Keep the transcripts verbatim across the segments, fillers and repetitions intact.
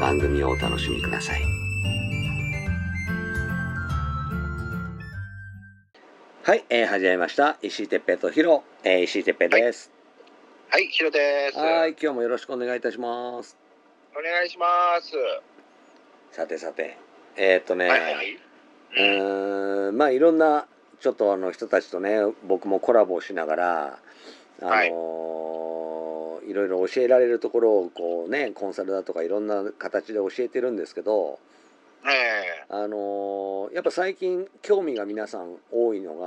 番組をお楽しみください。はい、えー、始めました。石井哲平とヒロ、えー、石井哲平です。はい、はい、ヒロです。はい、今日もよろしくお願いいたします。お願いします。さてさて、えー、っとね、はいはいはい、うん、まあいろんなちょっとあの人たちとね、僕もコラボをしながら、あのー。はいいろいろ教えられるところをこうねコンサルだとかいろんな形で教えてるんですけど、えー、あのやっぱ最近興味が皆さん多いのが、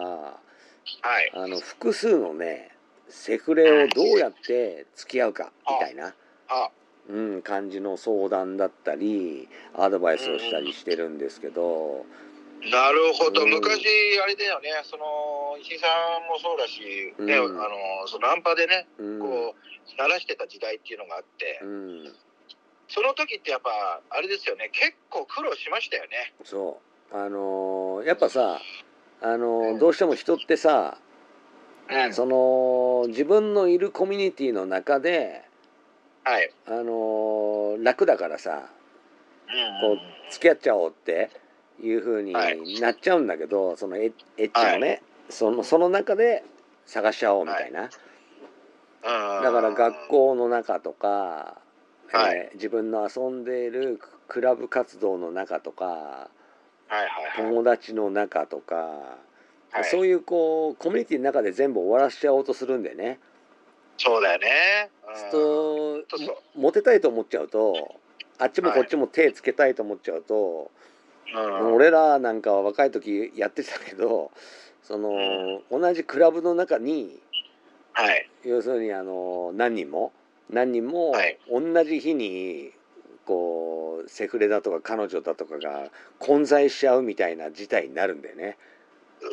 はい、あの複数のねセフレをどうやって付き合うかみたいな、うん、感じの相談だったりアドバイスをしたりしてるんですけど、うん、なるほど、うん、昔あれだよね、その石井さんもそうだし、うん、ね、あのそのナンパでね、うん、こう鳴らしてた時代っていうのがあって、うん、その時ってやっぱあれですよね、結構苦労しましたよね。そう、あのー、やっぱさ、あのーうん、どうしても人ってさ、うん、その自分のいるコミュニティの中で、はい、あのー、楽だからさ、うん、こう付き合っちゃおうっていう風になっちゃうんだけど、はい、そのエッチのね、はい、その、その中で探し合おうみたいな。はい、だから学校の中とか、はい、えー、自分の遊んでいるクラブ活動の中とか、はいはいはい、友達の中とか、はい、そういうこうコミュニティの中で全部終わらしちゃおうとするんだよね。そうだよね。うん、とモテたいと思っちゃうと、あっちもこっちも手つけたいと思っちゃうと、はい、俺らなんかは若い時やってたけど、その、うん、同じクラブの中に、はい、要するにあの何人も何人も同じ日にこうセフレだとか彼女だとかが混在しちゃうみたいな事態になるんだよね。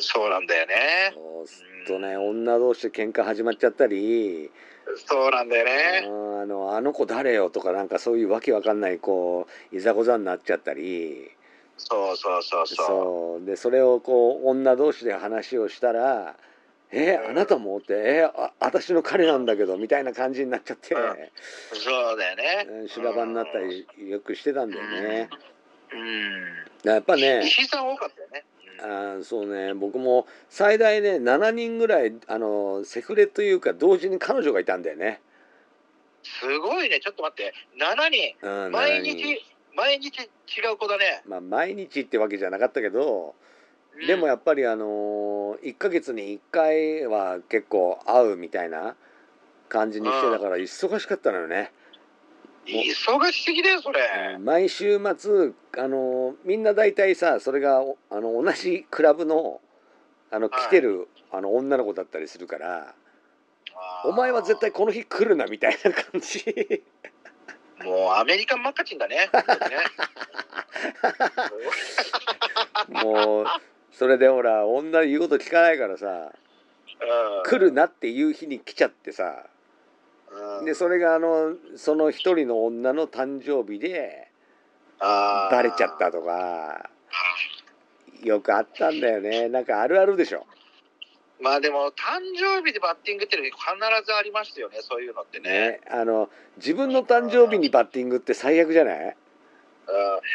そうなんだよね。そうするとね、うん、女同士で喧嘩始まっちゃったり、そうなんだよね。あの、あの子誰よとかなんかそういうわけわかんないこういざこざになっちゃったり、そうそうそうそう。そうで、それをこう女同士で話をしたら、えー、あなたもって、えー、あ私の彼なんだけどみたいな感じになっちゃって、うん、そうだよね、修羅場になったりよくしてたんだよね、うん、やっぱね石井さん多かったよね、うん、あそうね、僕も最大ねななにんぐらいあのセフレというか同時に彼女がいたんだよね。すごいね、ちょっと待って、ななにん、うん、ななにん毎日毎日違う子だね。まあ毎日ってわけじゃなかったけど、でもやっぱりあのいっかげつにいっかいは結構会うみたいな感じにしてたから忙しかったのよね。忙しすぎだよそれ。毎週末あのみんな大体さ、それがあの同じクラブのあの来てるあの女の子だったりするから、お前は絶対この日来るなみたいな感じ。もうアメリカンマッカチンだね。もうそれでほら女の言うこと聞かないからさ、うん、来るなっていう日に来ちゃってさ、うん、でそれがあのその一人の女の誕生日でバレちゃったとかよくあったんだよね。なんかあるあるでしょ。まあでも誕生日でバッティングって必ずありますよね、そういうのってね。ね、あの自分の誕生日にバッティングって最悪じゃない？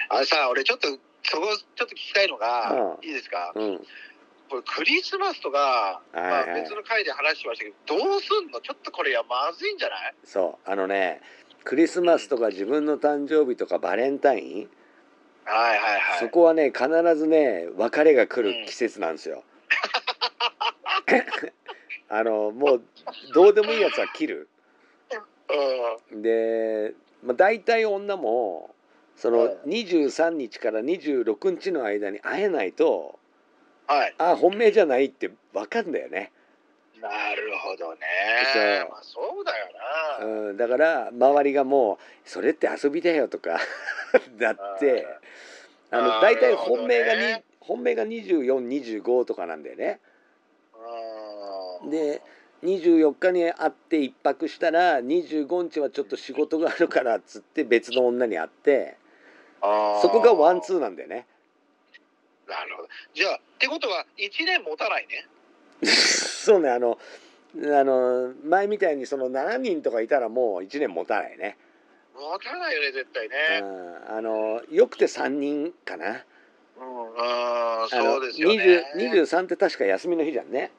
あれさ、俺ちょっとそこちょっと聞きたいのが、うん、いいですか、うん、これクリスマスとか、はいはい、まあ、別の回で話しましたけど、どうすんの？ちょっとこれいやまずいんじゃない？そう、あのね、クリスマスとか自分の誕生日とかバレンタイン、はいはいはい、そこはね必ずね別れが来る季節なんですよ、うん、あのもうどうでもいいやつは切る、うん、で、まあ、大体女もそのにじゅうさんにちからにじゅうろくにちの間に会えないと、はい、あ本命じゃないって分かるんだよね。なるほどね。そう、まあ、そうだよな、うん、だから周りがもうそれって遊びだよとかだってあの大体本命が、ね、本命がにじゅうよん、にじゅうごとかなんだよね。あでにじゅうよっかに会っていっぱくしたらにじゅうごにちはちょっと仕事があるからっつって別の女に会って、あそこがワンツーなんだよね。なるほど。じゃあってことはいちねん持たないね。そうね、あのあの前みたいにそのしちにんとかいたらもういちねん持たないね。持たないよね絶対ね。あのよくてさんにんかな、うん、あそうですよね。にじゅうさんって確か休みの日じゃんね。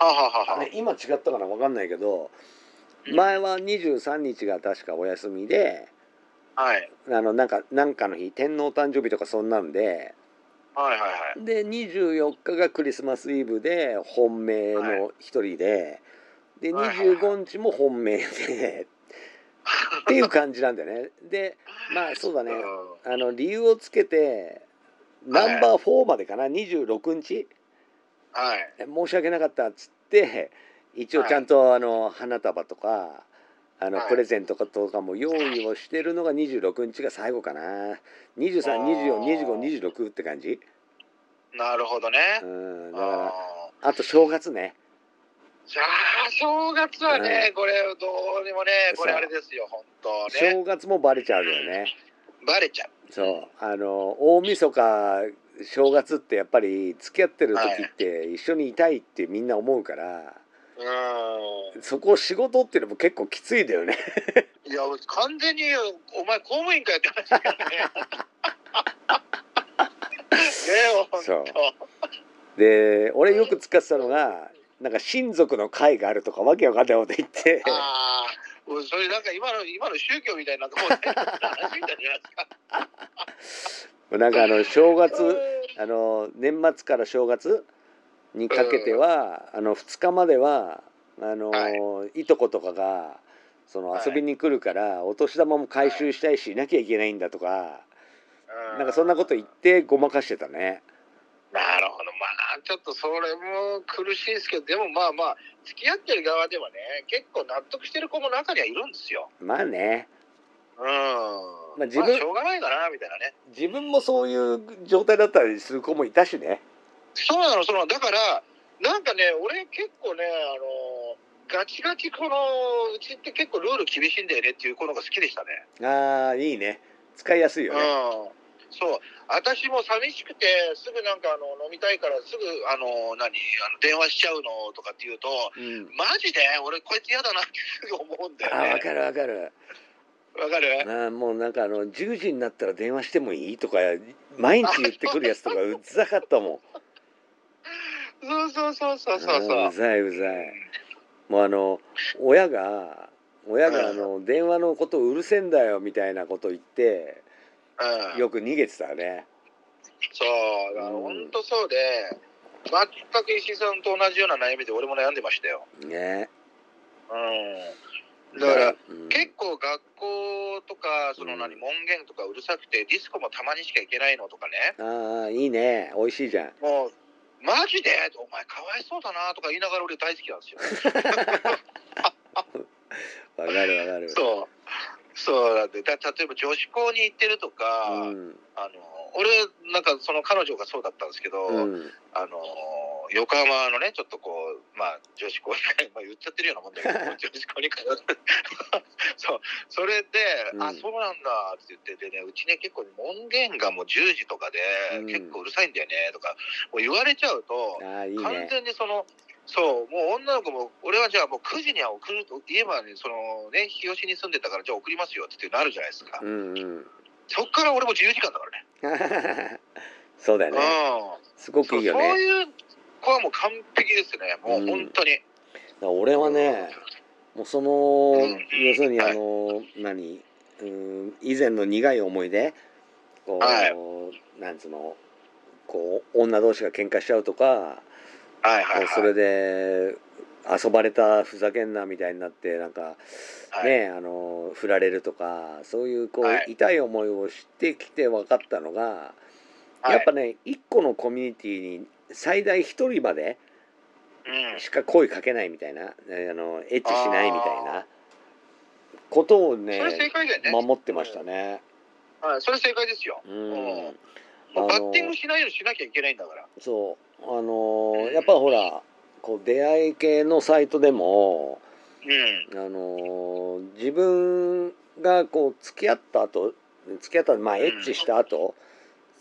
あははは、今違ったかな分かんないけど、前はにじゅうさんにちが確かお休みで、はい、あのなんかなんかの日、天皇誕生日とかそんなんで、はいはいはい、でにじゅうよっかがクリスマスイブで本命の一人で、はい、でにじゅうごにちも本命で、はい、っていう感じなんだよね。でまあそうだね、あの理由をつけてナンバーよんまでかな、にじゅうろくにち、はい、申し訳なかったっつって一応ちゃんと、はい、あの花束とかあの、はい、プレゼントとかも用意をしてるのがにじゅうろくにちが最後かな。にじゅうさん、にじゅうよん、にじゅうご、にじゅうろくって感じ。なるほどね。うん、だからあと正月ね。じゃあ正月はね、はい、これどうにもねこれあれですよ本当ね。正月もバレちゃうよね。バレちゃう。そうあの大晦日正月ってやっぱり付き合ってる時って一緒にいたいってみんな思うから、はい、うん、そこを仕事っていうのも結構きついだよね。いや完全にお前公務員かやって話だよね。そうで俺よく使ってたのがなんか親族の会があるとかわけわかんないこと言って、あそれなんか今の今の宗教みたいなもう、ね、話みたいじゃないですか。なんかあの正月あの年末から正月にかけてはあのふつかまではあの、はい、いとことかがその遊びに来るからお年玉も回収したいしなきゃいけないんだとか、なんかそんなこと言ってごまかしてたね。なるほど。まあちょっとそれも苦しいですけど、でもまあまあ付き合ってる側ではね結構納得してる子も中にはいるんですよ。まあね。うん、まあ自分まあ、しょうがないかなみたいなね。自分もそういう状態だったりする子もいたしね。そうなの、そうなの。だからなんかね俺結構ねあのガチガチこのうちって結構ルール厳しいんだよねっていう子の方が好きでしたね。ああいいね、使いやすいよね、うん、そう私も寂しくてすぐなんかあの飲みたいからすぐあの何あの電話しちゃうのとかっていうと、うん、マジで俺こいつ嫌だなってすぐ思うんだよね。あ分かる分かるわかる。あもうなんかあのじゅうじになったら電話してもいいとか毎日言ってくるやつとかうざかったもん。そうそうそうそうそうそう。うざいうざい。もうあの親が親があの電話のことうるせえんだよみたいなこと言って、うん、よく逃げてたね。そうだから本当そうで、全く石井さんと同じような悩みで俺も悩んでましたよ。ね。うん。だから、うん、結構学校とかその何、うん、門限とかうるさくてディスコもたまにしか行けないのとかね。ああいいね、美味しいじゃん。もうマジでお前かわいそうだなとか言いながら俺大好きなんですよ。わかるわかる。そうそうだってだ例えば女子校に行ってるとか、うん、あの俺なんかその彼女がそうだったんですけど、うん、あの横浜のねちょっとこうまあ女子校にまあ言っちゃってるようなもんだけど女子校に通ってそうそれで、うん、あそうなんだって言ってでねうちね結構門限がもうじゅうじとかで、うん、結構うるさいんだよねとかもう言われちゃうといい、ね、完全にそのそうもう女の子も俺はじゃあもうくじには送ると言えばねそのね日吉に住んでたからじゃあ送りますよってなるじゃないですか、うんうん、そっから俺も自由時間だからね。そうだよね、うん、すごくいいよね。そう、そういうここはもう完璧ですね。もう本当に、うん、俺はね、もうその、うん、要するにあの、はい、何うーん以前の苦い思い出こう、はい、なんつうのこう女同士が喧嘩しちゃうとか、はいはいはい、それで遊ばれたふざけんなみたいになってなんか、はい、ねあの振られるとかそういうこう、はい、痛い思いをしてきて分かったのが、はい、やっぱね一個のコミュニティに最大一人までしか声かけないみたいな、うん、あのエッチしないみたいなことをね、 それ正解だよね守ってましたね、うん、あそれ正解ですよ、うんうんまあ、バッティングしないようにしなきゃいけないんだからそうあのやっぱほらこう出会い系のサイトでも、うん、あの自分がこう付き合った後付き合ったまあエッチした後、うん、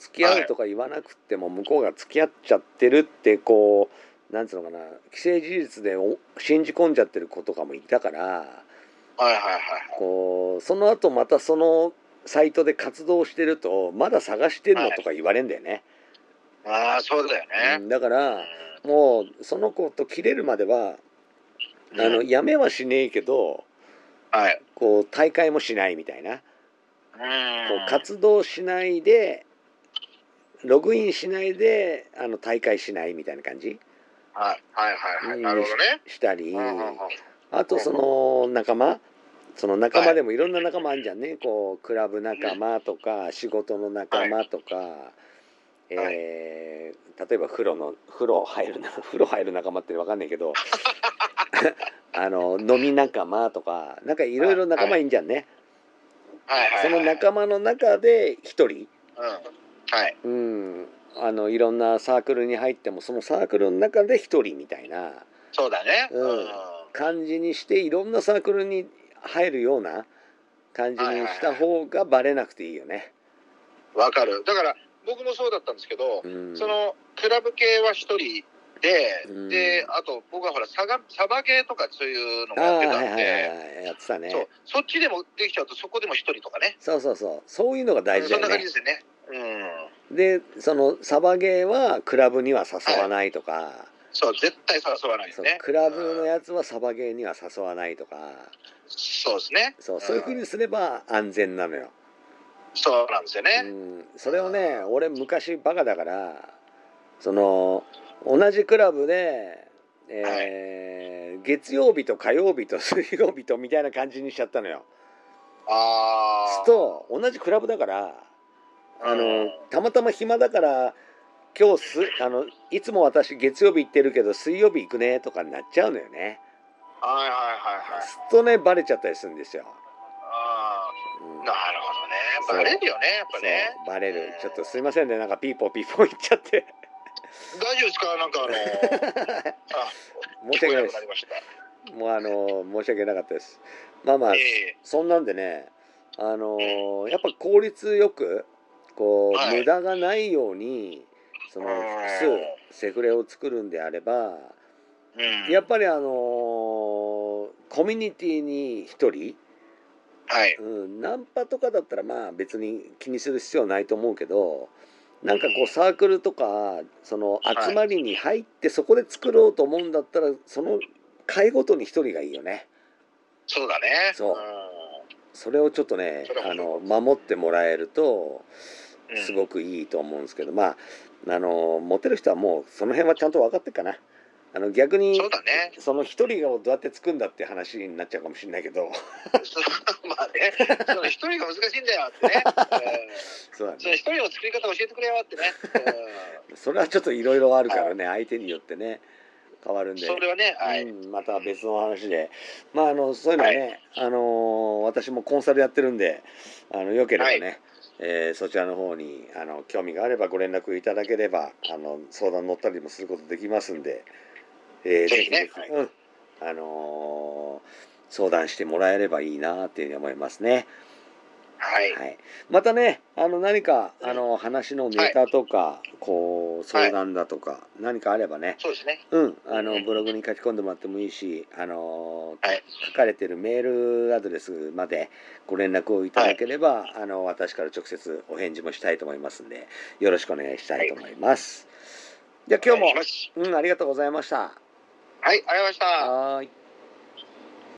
付き合うとか言わなくても向こうが付き合っちゃってるってこうなんつうのかな既成事実で信じ込んじゃってる子とかもいたから、はいはいはい、こうその後またそのサイトで活動してるとまだ探してるのとか言われんだよね、はい、ああそうだよね、うん、だからもうその子と切れるまではあのやめはしねえけど、はい、こう大会もしないみたいな、うん、こう活動しないでログインしないであの大会しないみたいな感じ、はい、はいはいはいなるほどねしたり、うん、あとその仲間その仲間でもいろんな仲間あるじゃんねこうクラブ仲間とか仕事の仲間とか、はいえー、例えば風呂の風呂入るな風呂入る仲間って分かんないけどあの飲み仲間とかなんかいろいろ仲間いいんじゃんね、はいはい、その仲間の中で一人、はいうん、あのいろんなサークルに入ってもそのサークルの中で一人みたいなそうだね、うん、感じにしていろんなサークルに入るような感じにした方がバレなくていいよねわかるだから僕もそうだったんですけど、うん、そのクラブ系は一人で、うん、であと僕はほらサガ、サバゲーとかそういうのもやってたんで、やってたね。そう、そっちでもできちゃうとそこでも一人とかね。そうそうそう、そういうのが大事だよね。そんな感じですよね。うん。で、そのサバゲーはクラブには誘わないとか。はい、そう絶対誘わないですね。クラブのやつはサバゲーには誘わないとか。うん、そうですね。そう、そういう風にすれば安全なのよ。そうなんですよね、うん、それをね俺昔バカだからその同じクラブで、えーはい、月曜日と火曜日と水曜日とみたいな感じにしちゃったのよあすと同じクラブだからあのたまたま暇だから今日すあのいつも私月曜日行ってるけど水曜日行くねとかになっちゃうのよねはいはいはいはいすっとねバレちゃったりするんですよあ、うん、なるほどバレるよねやっぱねバレるちょっとすいませんねなんかピーポーピーポー言っちゃって大丈夫ですかなんかあのあ申し訳ないですもうあの申し訳なかったですまあまあ、えー、そんなんでねあの、うん、やっぱ効率よくこう、はい、無駄がないようにその複数セフレを作るんであれば、うん、やっぱりあのコミュニティに一人はいうん、ナンパとかだったらまあ別に気にする必要はないと思うけどなんかこうサークルとかその集まりに入ってそこで作ろうと思うんだったらその会ごとに一人がいいよねそうだねそう、うん、それをちょっとねあの守ってもらえるとすごくいいと思うんですけど、うん、まああのモテる人はもうその辺はちゃんと分かってるかなあの逆にそうだね、その一人がどうやってつくんだって話になっちゃうかもしれないけどまあねその一人が難しいんだよってねそうだね、その一人の作り方教えてくれよってねそれはちょっといろいろあるからね、はい、相手によってね変わるんでそれはね、はいうん、また別の話でまああのそういうのはね、はい、あの私もコンサルやってるんであのよければね、はいえー、そちらの方にあの興味があればご連絡いただければあの相談乗ったりもすることできますんでえー、ぜひね、はいうんあのー、相談してもらえればいいなっていうふうに思いますね。はいはい、またねあの何かあの話のネタとか、はい、こう相談だとか、はい、何かあればね、そうですねうん、あのブログに書き込んでもらってもいいし、あのーはい、書かれているメールアドレスまでご連絡をいただければ、はい、あの私から直接お返事もしたいと思いますんでよろしくお願いしたいと思います。はい、じゃあ今日も、うん、ありがとうございました。はい、ありがとうございました。はい。